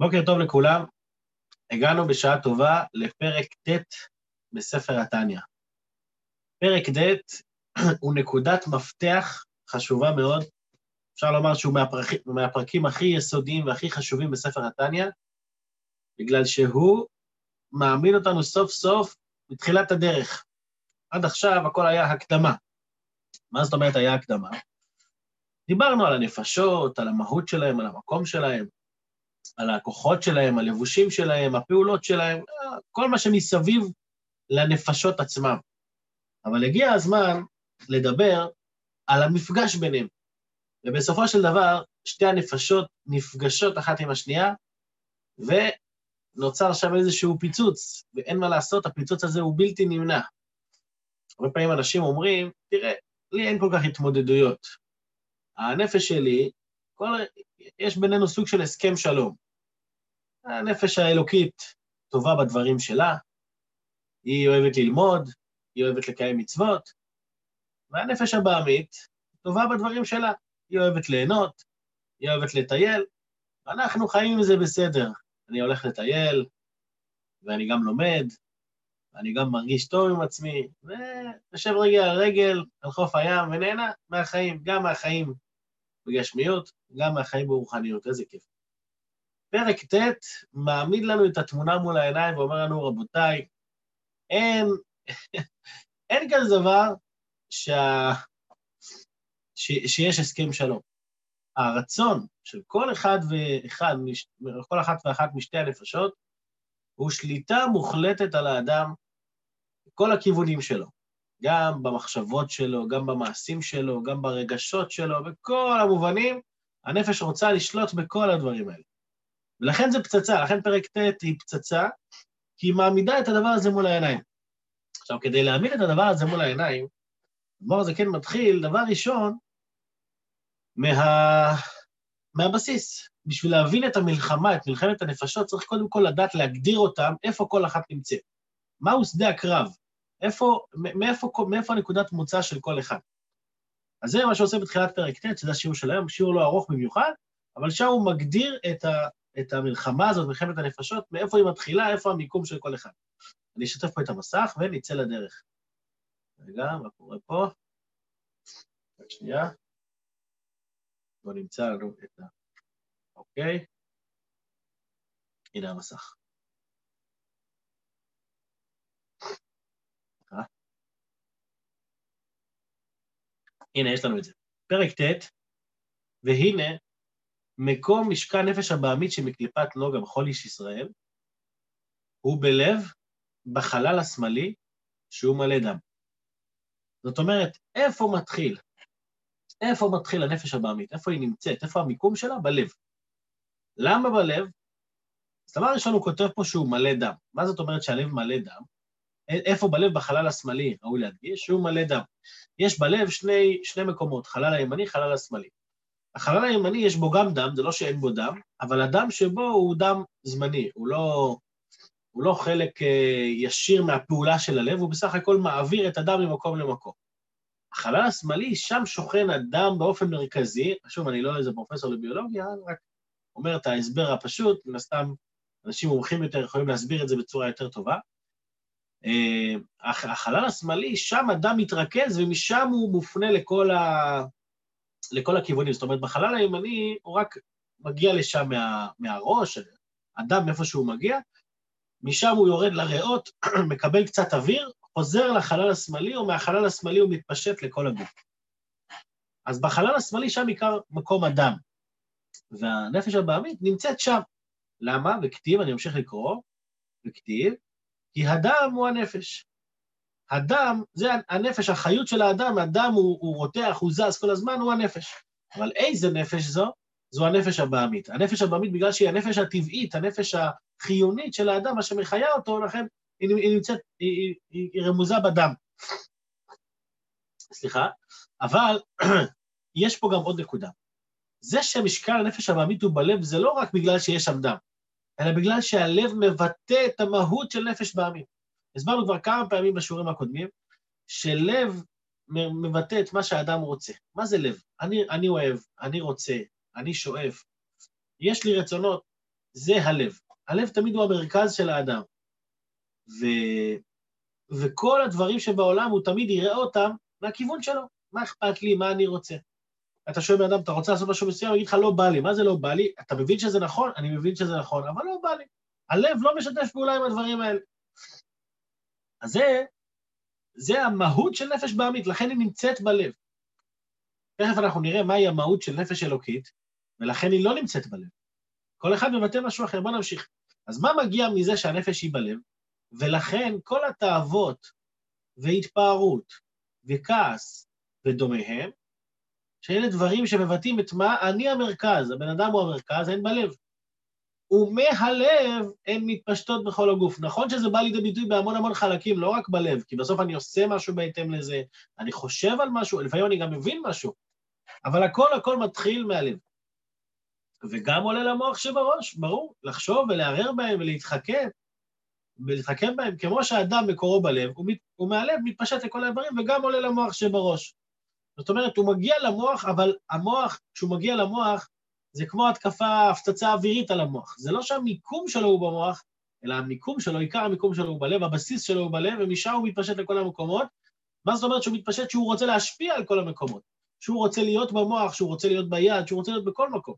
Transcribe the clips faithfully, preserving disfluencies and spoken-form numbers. בוקר טוב לכולם, הגענו בשעה טובה לפרק ט' בספר התניה. פרק ט' הוא נקודת מפתח חשובה מאוד, אפשר לומר שהוא מהפרקים, מהפרקים הכי יסודיים והכי חשובים בספר התניה, בגלל שהוא מאמין אותנו סוף סוף מתחילת הדרך. עד עכשיו הכל היה הקדמה. מה זאת אומרת היה הקדמה? דיברנו על הנפשות, על המהות שלהם, על המקום שלהם, על הכוחות שלהם, הלבושים שלהם, הפעולות שלהם, כל מה שמסביב לנפשות עצמם. אבל הגיע הזמן לדבר על המפגש ביניהם. ובסופו של דבר, שתי הנפשות נפגשות אחת עם השנייה, ונוצר שם איזשהו פיצוץ, ואין מה לעשות, הפיצוץ הזה הוא בלתי נמנע. הרבה פעמים אנשים אומרים, תראה, לי אין כל כך התמודדויות. הנפש שלי, כל... יש בינינו סוג של הסכם שלום. הנפש האלוקית טובה בדברים שלה, היא אוהבת ללמוד, היא אוהבת לקיים מצוות, והנפש הבעמית טובה בדברים שלה, היא אוהבת ליהנות, היא אוהבת לטייל, ואנחנו חיים עם זה בסדר. אני הולך לטייל, ואני גם לומד, ואני גם מרגיש טוב עם עצמי, ויושב רגע על רגל, על חוף הים, ונהנה מהחיים, גם מהחיים בגשמיות, גם מהחיים ברוחניות, איזה כיף. פרק ט' מעמיד לנו את התמונה מול העיניים, ואומר לנו, רבותיי, אין, אין כזה דבר שה, ש, שיש הסכם שלום. הרצון של כל אחד ואחד, כל אחת ואחת משתי הנפשות, הוא שליטה מוחלטת על האדם, כל הכיוונים שלו, גם במחשבות שלו, גם במעשים שלו, גם ברגשות שלו, בכל המובנים, הנפש רוצה לשלוט בכל הדברים האלה. ולכן זה פצצה, לכן פרק ט' היא פצצה, כי היא מעמידה את הדבר הזה מול העיניים. עכשיו, כדי להעמיד את הדבר הזה מול העיניים, הדבר הזה כן מתחיל, דבר ראשון, מה... מהבסיס. בשביל להבין את המלחמה, את מלחמת הנפשות, צריך קודם כל לדעת להגדיר אותם, איפה כל אחת נמצאת. מהו שדה הקרב? איפה, מאיפה, מאיפה נקודת מוצא של כל אחד? אז זה מה שעושה בתחילת פרק ט', שזה השיעור של היום, שיעור לא ארוך במיוחד, אבל שם הוא מגדיר את, ה, את המלחמה הזאת, מלחמת הנפשות, מאיפה היא מתחילה, איפה המיקום של כל אחד. אני אשתף פה את המסך וניצא לדרך. רגע, מה קורה פה? רק שנייה. בוא נמצא לנו את ה... אוקיי? הנה המסך. הנה, יש לנו את זה. פרק ט', והנה, מקום משכן נפש הבעמית שמקליפת לו גם כל איש ישראל, הוא בלב, בחלל השמאלי, שהוא מלא דם. זאת אומרת, איפה מתחיל? איפה מתחיל הנפש הבעמית? איפה היא נמצאת? איפה המיקום שלה? בלב. למה בלב? אז דבר ראשון הוא כותב פה שהוא מלא דם. מה זאת אומרת שהלב מלא דם? איפה בלב? בחלל השמאלי, ראוי להדגיש, שהוא מלא דם. יש בלב שני, שני מקומות, חלל הימני, חלל השמאלי. החלל הימני יש בו גם דם, זה לא שאין בו דם, אבל הדם שבו הוא דם זמני, הוא לא, הוא לא חלק ישיר מהפעולה של הלב, הוא בסך הכל מעביר את הדם ממקום למקום. החלל השמאלי, שם שוכן הדם באופן מרכזי, שוב, אני לא איזה פרופסור לביולוגיה, רק אומר את ההסבר הפשוט, נסתם אנשים מומחים יותר יכולים להסביר את זה בצורה יותר טובה, החלל השמאלי, שם הדם מתרכז, ומשם הוא מופנה לכל, ה... לכל הכיוונים. זאת אומרת, בחלל הימני הוא רק מגיע לשם מה... מהראש, הדם איפה שהוא מגיע, משם הוא יורד לריאות, מקבל קצת אוויר, חוזר לחלל השמאלי, או מהחלל השמאלי הוא מתפשט לכל הגוף. אז בחלל השמאלי שם עיקר מקום הדם, והנפש הבעמית נמצאת שם. למה? וכתיב, אני ממשיך לקרוא, וכתיב, כי הדם הוא הנפש. הדם, זה הנפש, החיות של האדם, הדם הוא, הוא רותח, הוא זז כל הזמן, הוא הנפש. אבל איזה נפש זו? זו הנפש הבעמית. הנפש הבעמית בגלל שהיא הנפש הטבעית, הנפש החיונית של האדם, מה שמחיה אותו, לכן היא, היא, נמצאת, היא, היא, היא רמוזה בדם. סליחה, אבל יש פה גם עוד נקודה. זה שמשקל הנפש הבעמית הוא בלב, זה לא רק בגלל שיש שם דם. אלא בגלל שהלב מבטא את המהות של נפש בעמית. הסברנו כבר כמה פעמים בשיעורים הקודמים, שלב מבטא את מה שהאדם רוצה. מה זה לב? אני, אני אוהב, אני רוצה, אני שואף. יש לי רצונות, זה הלב. הלב תמיד הוא המרכז של האדם. ו... וכל הדברים שבעולם הוא תמיד יראה אותם מהכיוון שלו. מה אכפת לי, מה אני רוצה? אתה שואל מאדם, אתה רוצה לעשות משהו מסוים, אני אגיד לך, לא בא לי. מה זה לא בא לי? אתה מבין שזה נכון? אני מבין שזה נכון, אבל לא בא לי. הלב לא משתף פעולה עם הדברים האלה. אז זה, זה המהות של נפש בעמית, לכן היא נמצאת בלב. תכף אנחנו נראה מהי המהות של נפש אלוקית, ולכן היא לא נמצאת בלב. כל אחד מבטא משהו אחר, בוא נמשיך. אז מה מגיע מזה שהנפש היא בלב? ולכן כל התאוות והתפארות וכעס ודומיהם, שאלה דברים שמבטאים את מה, אני המרכז, הבן אדם הוא המרכז, אין בלב. ומהלב הן מתפשטות בכל הגוף. נכון שזה בא לידי ביטוי בהמון המון חלקים, לא רק בלב, כי בסוף אני עושה משהו בהתאם לזה, אני חושב על משהו, לפעמים אני גם מבין משהו, אבל הכל הכל מתחיל מהלב. וגם עולה למוח שבראש, ברור, לחשוב ולערער בהם ולהתחכם, ולהתחכם בהם, כמו שהאדם מקורו בלב, ומהלב מתפשט לכל האיברים, וגם עולה למוח שבראש. זאת אומרת, הוא מגיע למוח, אבל המוח, כשהוא מגיע למוח, זה כמו התקפה, הפצצה אווירית על המוח. זה לא שהמיקום שלו הוא במוח, אלא המיקום שלו, עיקר המיקום שלו הוא בלב, הבסיס שלו הוא בלב, ומשם הוא מתפשט לכל המקומות. מה זאת אומרת שהוא מתפשט? שהוא רוצה להשפיע על כל המקומות. שהוא רוצה להיות במוח, שהוא רוצה להיות ביד, שהוא רוצה להיות בכל מקום.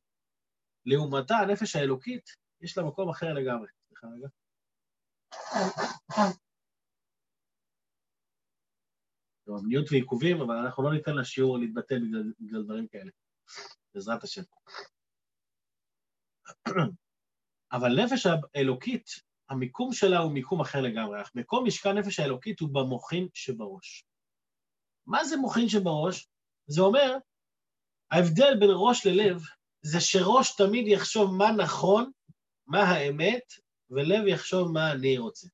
לעומתה, הנפש האלוקית, יש לה מקום אחר לגמרי. סליחה רגע. טוב, מיעוט ועיכובים, אבל אנחנו לא ניתן לשיעור להתבטא בגלל, בגלל דברים כאלה. בעזרת השם. אבל נפש האלוקית, המיקום שלה הוא מיקום אחר לגמרי. מקום משכן נפש האלוקית הוא במוחין שבראש. מה זה מוחין שבראש? זה אומר, ההבדל בין ראש ללב, זה שראש תמיד יחשוב מה נכון, מה האמת, ולב יחשוב מה אני רוצה.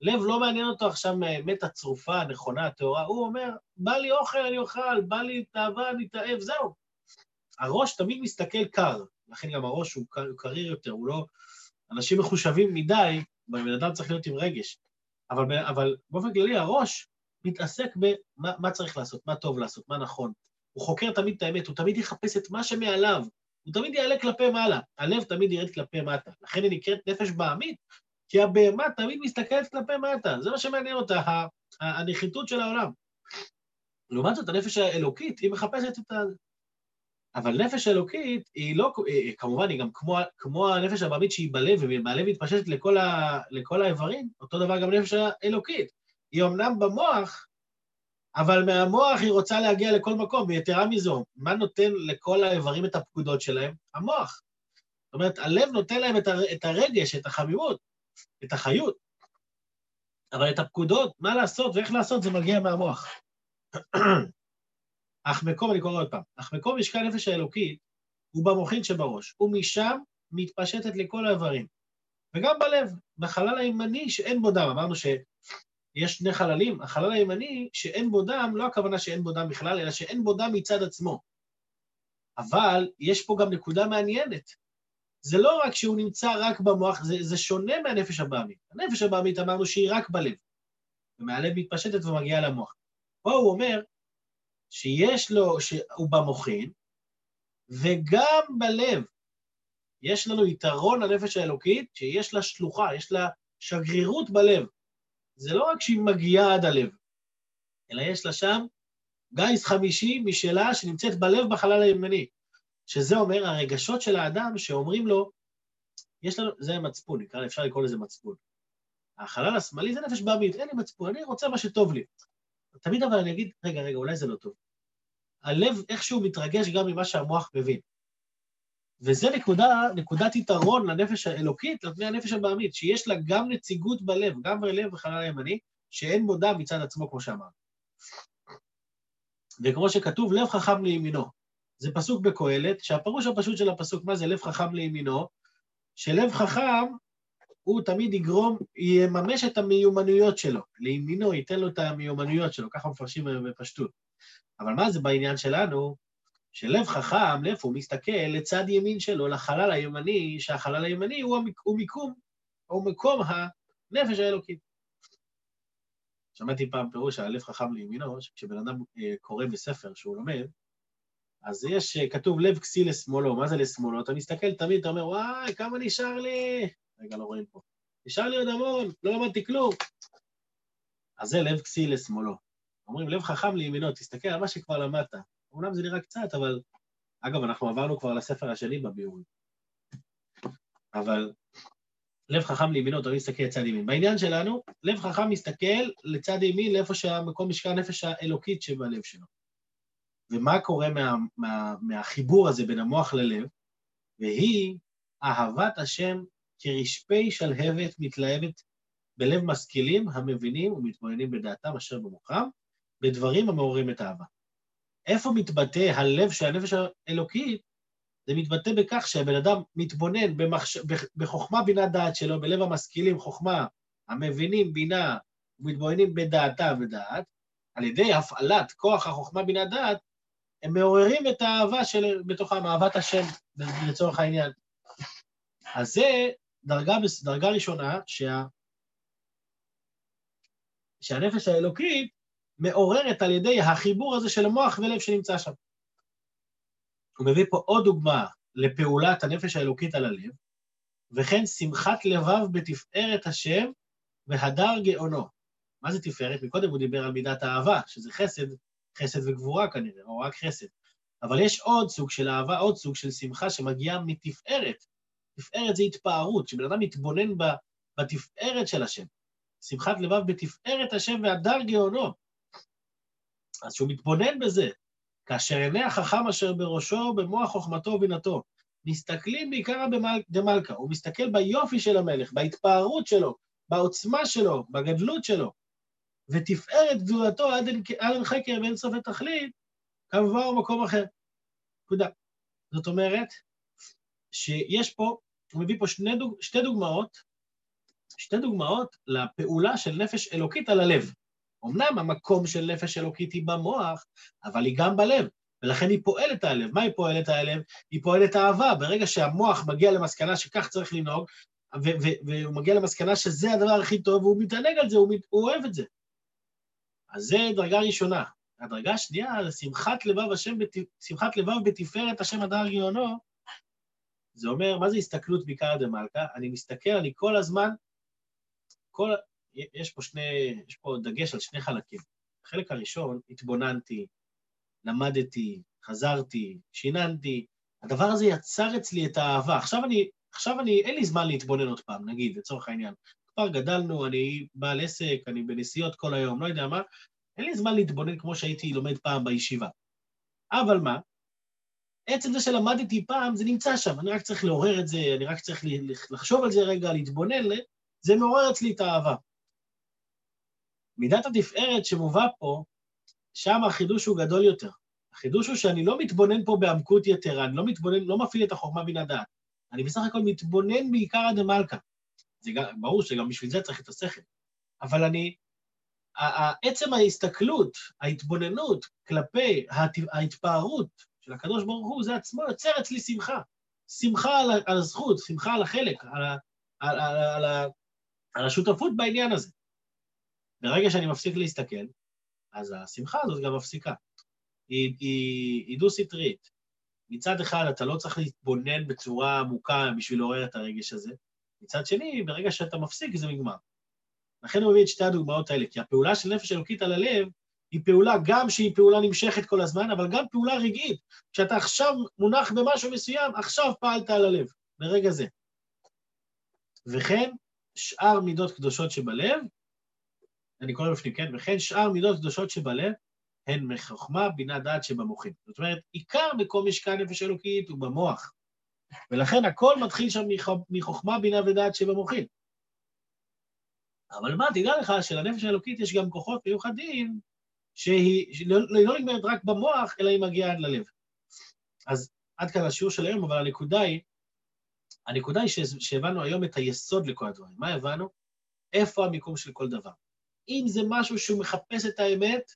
לב לא מעניין אותו עכשיו מהאמת הצרופה, הנכונה, התאורה, הוא אומר, בא לי אוכל, אני אוכל, בא לי תאווה, אני תאב, זהו. הראש תמיד מסתכל קר, לכן גם הראש הוא קריר יותר, הוא לא, אנשים מחושבים מדי, בן אדם צריך להיות עם רגש, אבל, אבל באופן כללי הראש מתעסק במה מה צריך לעשות, מה טוב לעשות, מה נכון, הוא חוקר תמיד את האמת, הוא תמיד יחפש את מה שמעליו, הוא תמיד יעלה כלפי מעלה, הלב תמיד ירד כלפי מטה, לכן היא נקראת נפש בעמית, כי הבהמה תמיד מסתכלת כלפי מטה, זה מה שמעניין אותה, הנחיתות של העולם. לעומת זאת, הנפש האלוקית, היא מחפשת את ה... אבל נפש אלוקית, היא לא, כמובן, היא גם כמו, כמו הנפש הבאמית שהיא בלב, ובלב מתפשטת לכל, ה, לכל האיברים, אותו דבר גם נפש האלוקית. היא אמנם במוח, אבל מהמוח היא רוצה להגיע לכל מקום, ויתרה מזו, מה נותן לכל האיברים את הפקודות שלהם? המוח. זאת אומרת, הלב נותן להם את, הר, את הרגש, את החמימות, את החיות, אבל את הפקודות, מה לעשות ואיך לעשות, זה מגיע מהמוח. אך מקום, אני קורא עוד פעם, אך מקום משכן נפש האלוקית, הוא במוחין שבראש, ומשם מתפשטת לכל האיברים, וגם בלב, בחלל הימני שאין בו דם, אמרנו שיש שני חללים, החלל הימני שאין בו דם, לא הכוונה שאין בו דם בכלל, אלא שאין בו דם מצד עצמו, אבל יש פה גם נקודה מעניינת, זה לא רק שהוא נמצא רק במוח, זה, זה שונה מהנפש הבעמית, הנפש הבעמית אמרנו שהיא רק בלב, ומהלב מתפשטת ומגיעה למוח, פה הוא אומר, שיש לו, שהוא במוחין, וגם בלב, יש לנו יתרון לנפש האלוקית, שיש לה שלוחה, יש לה שגרירות בלב, זה לא רק שהיא מגיעה עד הלב, אלא יש לה שם גייס חמישי משלה שנמצאת בלב בחלל הימני, שזה אומר הרגשות של האדם שאומרים לו, יש לנו, זה מצפון, נקרא, אפשר לקרוא לזה מצפון, החלל השמאלי זה נפש בעמית, אין לי מצפון, אני רוצה מה שטוב לי, תמיד אבל אני אגיד, רגע, רגע, אולי זה לא טוב. הלב איכשהו מתרגש גם ממה שהמוח מבין. וזה נקודה, נקודת יתרון לנפש האלוקית, לפני הנפש הבעמית, שיש לה גם נציגות בלב, גם בלב וחלל הימני, שאין בו דם מצד עצמו, כמו שאמרנו. וכמו שכתוב, לב חכם לימינו. זה פסוק בקהלת, שהפירוש הפשוט של הפסוק, מה זה לב חכם לימינו? שלב חכם, הוא תמיד יגרום, יממש את המיומנויות שלו, לימינו ייתן לו את המיומנויות שלו, ככה מפרשים בפשטות. אבל מה זה בעניין שלנו? שלב חכם, לב הוא מסתכל לצד ימין שלו, לחלל הימני, שהחלל הימני הוא, המיק, הוא מיקום, הוא מקום הנפש האלוקית. שמעתי פעם פירוש, הלב חכם לימינו, שכשבן אדם קורא בספר שהוא לומד, אז יש, כתוב לב כסי לשמאלו, מה זה לשמאלו? אתה מסתכל תמיד, אתה אומר, וואי, כמה נשאר לי? רגע, לא רואים פה. נשאר לי עוד המון, לא למדתי כלום. אז זה לב כסי לשמאלו. אומרים, לב חכם לימינו, תסתכל על מה שכבר למדת. אומנם זה נראה קצת, אבל... אגב, אנחנו עברנו כבר לספר השני בביאור. אבל לב חכם לימינו, תמיד מסתכל לצד ימין. בעניין שלנו, לב חכם מסתכל לצד ימין, לאיפה שהמקום משקע הנפש האלוקית שבלב שלו. ומה קורה מה, מה, מהחיבור הזה בין המוח ללב? והיא אהבת השם כרשפי שלהבת מתלהבת בלב משכילים המבינים ומתבוננים בדעתם אשר במוחם, בדברים המעוררים את האהבה. איפה מתבטא הלב של הנפש האלוקית? זה מתבטא בכך שהבן אדם מתבונן במחש... בחוכמה בינה דעת שלו, בלב המשכילים חוכמה, המבינים בינה ומתבוננים בדעתה ודעת, על ידי הפעלת כוח החוכמה בינה דעת, הם מעוררים את האהבה של בתוכם, אהבת השם, לצורך העניין. אז זה דרגה, דרגה ראשונה, שה, שהנפש האלוקית מעוררת על ידי החיבור הזה של מוח ולב שנמצא שם. הוא מביא פה עוד דוגמה לפעולת הנפש האלוקית על הלב, וכן שמחת לבב בתפארת השם והדר גאונו. מה זה תפארת? מקודם הוא דיבר על מידת האהבה, שזה חסד, חסד וגבורה כנראה, או רק חסד. אבל יש עוד סוג של אהבה, עוד סוג של שמחה שמגיעה מתפארת. תפארת זה התפארות, שבן אדם מתבונן בתפארת של השם. שמחת לבב בתפארת השם והדר גאונו. אז שהוא מתבונן בזה, כאשר עיני החכם אשר בראשו, במוח חוכמתו ובינתו, מסתכלים בעיקר דמלכה, הוא מסתכל ביופי של המלך, בהתפארות שלו, בעוצמה שלו, בגדלות שלו, ותפארת גדולתו עד אין חקר ואין סוף ותכלית, כמובן הוא מקום אחר. נקודה. זאת אומרת, שיש פה, הוא מביא פה שני דוג, שתי דוגמאות, שתי דוגמאות לפעולה של נפש אלוקית על הלב. אמנם המקום של נפש אלוקית היא במוח, אבל היא גם בלב, ולכן היא פועלת על הלב. מה היא פועלת על הלב? היא פועלת אהבה. ברגע שהמוח מגיע למסקנה שכך צריך לנהוג, והוא מגיע למסקנה שזה הדבר הכי טוב, והוא מתענג על זה, הוא אוהב את זה. אז זה דרגה ראשונה. הדרגה השנייה, שמחת לבב השם, שמחת לבב בתפארת השם הדר גאונו, זה אומר, מה זה הסתכלות בעיקר דמלכה? אני מסתכל, אני כל הזמן, כל, יש פה שני, יש פה דגש על שני חלקים. החלק הראשון, התבוננתי, למדתי, חזרתי, שיננתי, הדבר הזה יצר אצלי את האהבה. עכשיו אני, עכשיו אני, אין לי זמן להתבונן עוד פעם, נגיד, לצורך העניין. כבר גדלנו, אני בעל עסק, אני בנסיעות כל היום, לא יודע מה, אין לי זמן להתבונן כמו שהייתי לומד פעם בישיבה. אבל מה? עצם זה שלמדתי פעם, זה נמצא שם, אני רק צריך לעורר את זה, אני רק צריך לחשוב על זה רגע, להתבונן, זה מעורר אצלי את האהבה. מידת התפארת שמובא פה, שם החידוש הוא גדול יותר. החידוש הוא שאני לא מתבונן פה בעמקות יתרה, אני לא מתבונן, לא מפעיל את החוכמה בין הדעת. אני בסך הכל מתבונן בעיקר עד המלכה. זה גם, ברור שגם בשביל זה צריך את השכל. אבל אני, עצם ההסתכלות, ההתבוננות כלפי ההתפארות של הקדוש ברוך הוא, זה עצמו יוצר אצלי שמחה. שמחה על, על הזכות, שמחה על החלק, על, על, על, על, על השותפות בעניין הזה. ברגע שאני מפסיק להסתכל, אז השמחה הזאת גם מפסיקה. היא, היא, היא דו סטרית. מצד אחד, אתה לא צריך להתבונן בצורה עמוקה בשביל לעורר את הרגש הזה. מצד שני, ברגע שאתה מפסיק, זה נגמר. לכן הוא מביא את שתי הדוגמאות האלה, כי הפעולה של נפש אלוקית על הלב, היא פעולה גם שהיא פעולה נמשכת כל הזמן, אבל גם פעולה רגעית, כשאתה עכשיו מונח במשהו מסוים, עכשיו פעלת על הלב, ברגע זה. וכן, שאר מידות קדושות שבלב, אני קורא בפנים, כן, וכן שאר מידות קדושות שבלב, הן מחוכמה בינה דעת שבמוחים. זאת אומרת, עיקר מקום משקע נפש אלוקית הוא במוח, ולכן הכל מתחיל שם מחוכמה בינה ודעת שבמוחים. אבל מה, תדע לך שלנפש האלוקית יש גם כוחות מיוחדים, שהיא לא נגמרת רק במוח, אלא היא מגיעה עד ללב. אז עד כאן השיעור של היום, אבל הנקודה היא, הנקודה היא שהבנו היום את היסוד לכל הדברים. מה הבנו? איפה המיקום של כל דבר? אם זה משהו שהוא מחפש את האמת,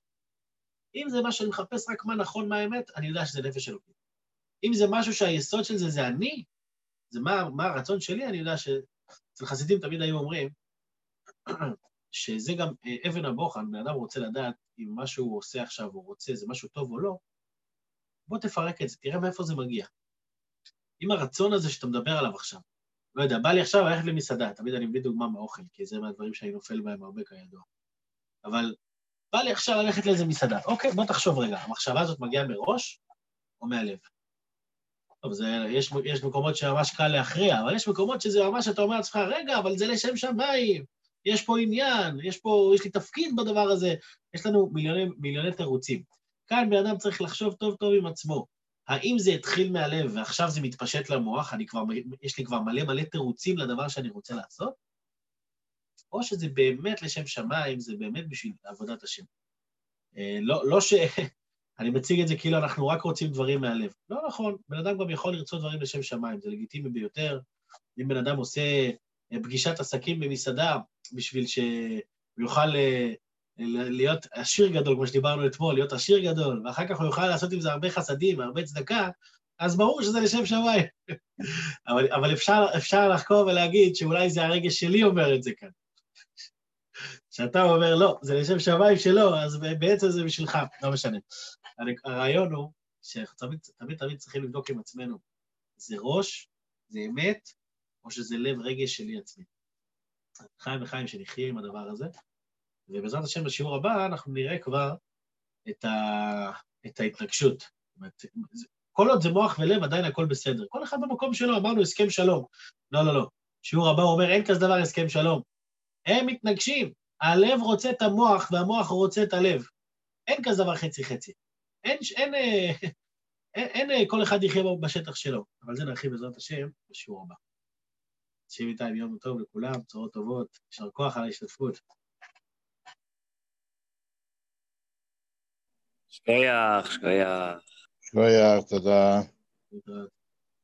אם זה משהו שמחפש רק מה נכון מה האמת, אני יודע שזה נפש אלוקית. אם זה משהו שהיסוד של זה זה אני, זה מה, מה הרצון שלי, אני יודע שאצל חסידים תמיד היו אומרים, שזה גם אבן הבוחן, בן אדם רוצה לדעת אם מה שהוא עושה עכשיו הוא רוצה, זה משהו טוב או לא, בוא תפרק את זה, תראה מאיפה זה מגיע. עם הרצון הזה שאתה מדבר עליו עכשיו, לא יודע, בא לי עכשיו ללכת למסעדה, תמיד אני מביא דוגמה מהאוכל, כי זה מהדברים שאני נופל בהם הרבה כידוע. אבל בא לי עכשיו ללכת לאיזה מסעדה, אוקיי, בוא תחשוב רגע, המחשבה הזאת מגיעה מראש או מהלב? טוב, זה, יש, יש מקומות שממש קל להכריע, אבל יש מקומות שזה ממש, אתה אומר לעצמך, רגע, אבל זה לשם שמיים, יש פה עניין, יש פה, יש לי תפקיד בדבר הזה, יש לנו מיליוני, מיליוני תירוצים. כאן בן אדם צריך לחשוב טוב טוב עם עצמו, האם זה התחיל מהלב ועכשיו זה מתפשט למוח, אני כבר, יש לי כבר מלא מלא תירוצים לדבר שאני רוצה לעשות, או שזה באמת לשם שמיים, זה באמת בשביל עבודת השם. אה, לא, לא ש... אני מציג את זה כאילו אנחנו רק רוצים דברים מהלב. לא נכון, בן אדם גם יכול לרצות דברים לשם שמיים, זה לגיטימי ביותר. אם בן אדם עושה פגישת עסקים במסעדה, בשביל שהוא יוכל להיות עשיר גדול, כמו שדיברנו אתמול, להיות עשיר גדול, ואחר כך הוא יוכל לעשות עם זה הרבה חסדים, הרבה צדקה, אז ברור שזה לשם שמיים. אבל, אבל אפשר, אפשר לחקור ולהגיד שאולי זה הרגע שלי אומר את זה כאן. שאתה אומר, לא, זה לשם שמיים שלו, אז בעצם זה בשבילך, לא משנה. הרעיון הוא שתמיד תמיד, תמיד צריכים לבדוק עם עצמנו, זה ראש, זה אמת, או שזה לב רגש שלי עצמי. חיים וחיים שנחיה עם הדבר הזה, ובעזרת השם בשיעור הבא אנחנו נראה כבר את, ה, את ההתנגשות. כל עוד זה מוח ולב, עדיין הכל בסדר. כל אחד במקום שלו, אמרנו הסכם שלום. לא, לא, לא. שיעור הבא אומר, אין כזה דבר הסכם שלום. הם מתנגשים. הלב רוצה את המוח, והמוח רוצה את הלב. אין כזה דבר חצי-חצי. אין, אין, אין, אין כל אחד יחיה בשטח שלו. אבל זה נרחיב בעזרת השם בשיעור הבא. שיהיה איתם יום טוב לכולם, צורות טובות, יישר כוח על ההשתתפות. שכוייך, שכוייך. שכוייך, תודה. תודה.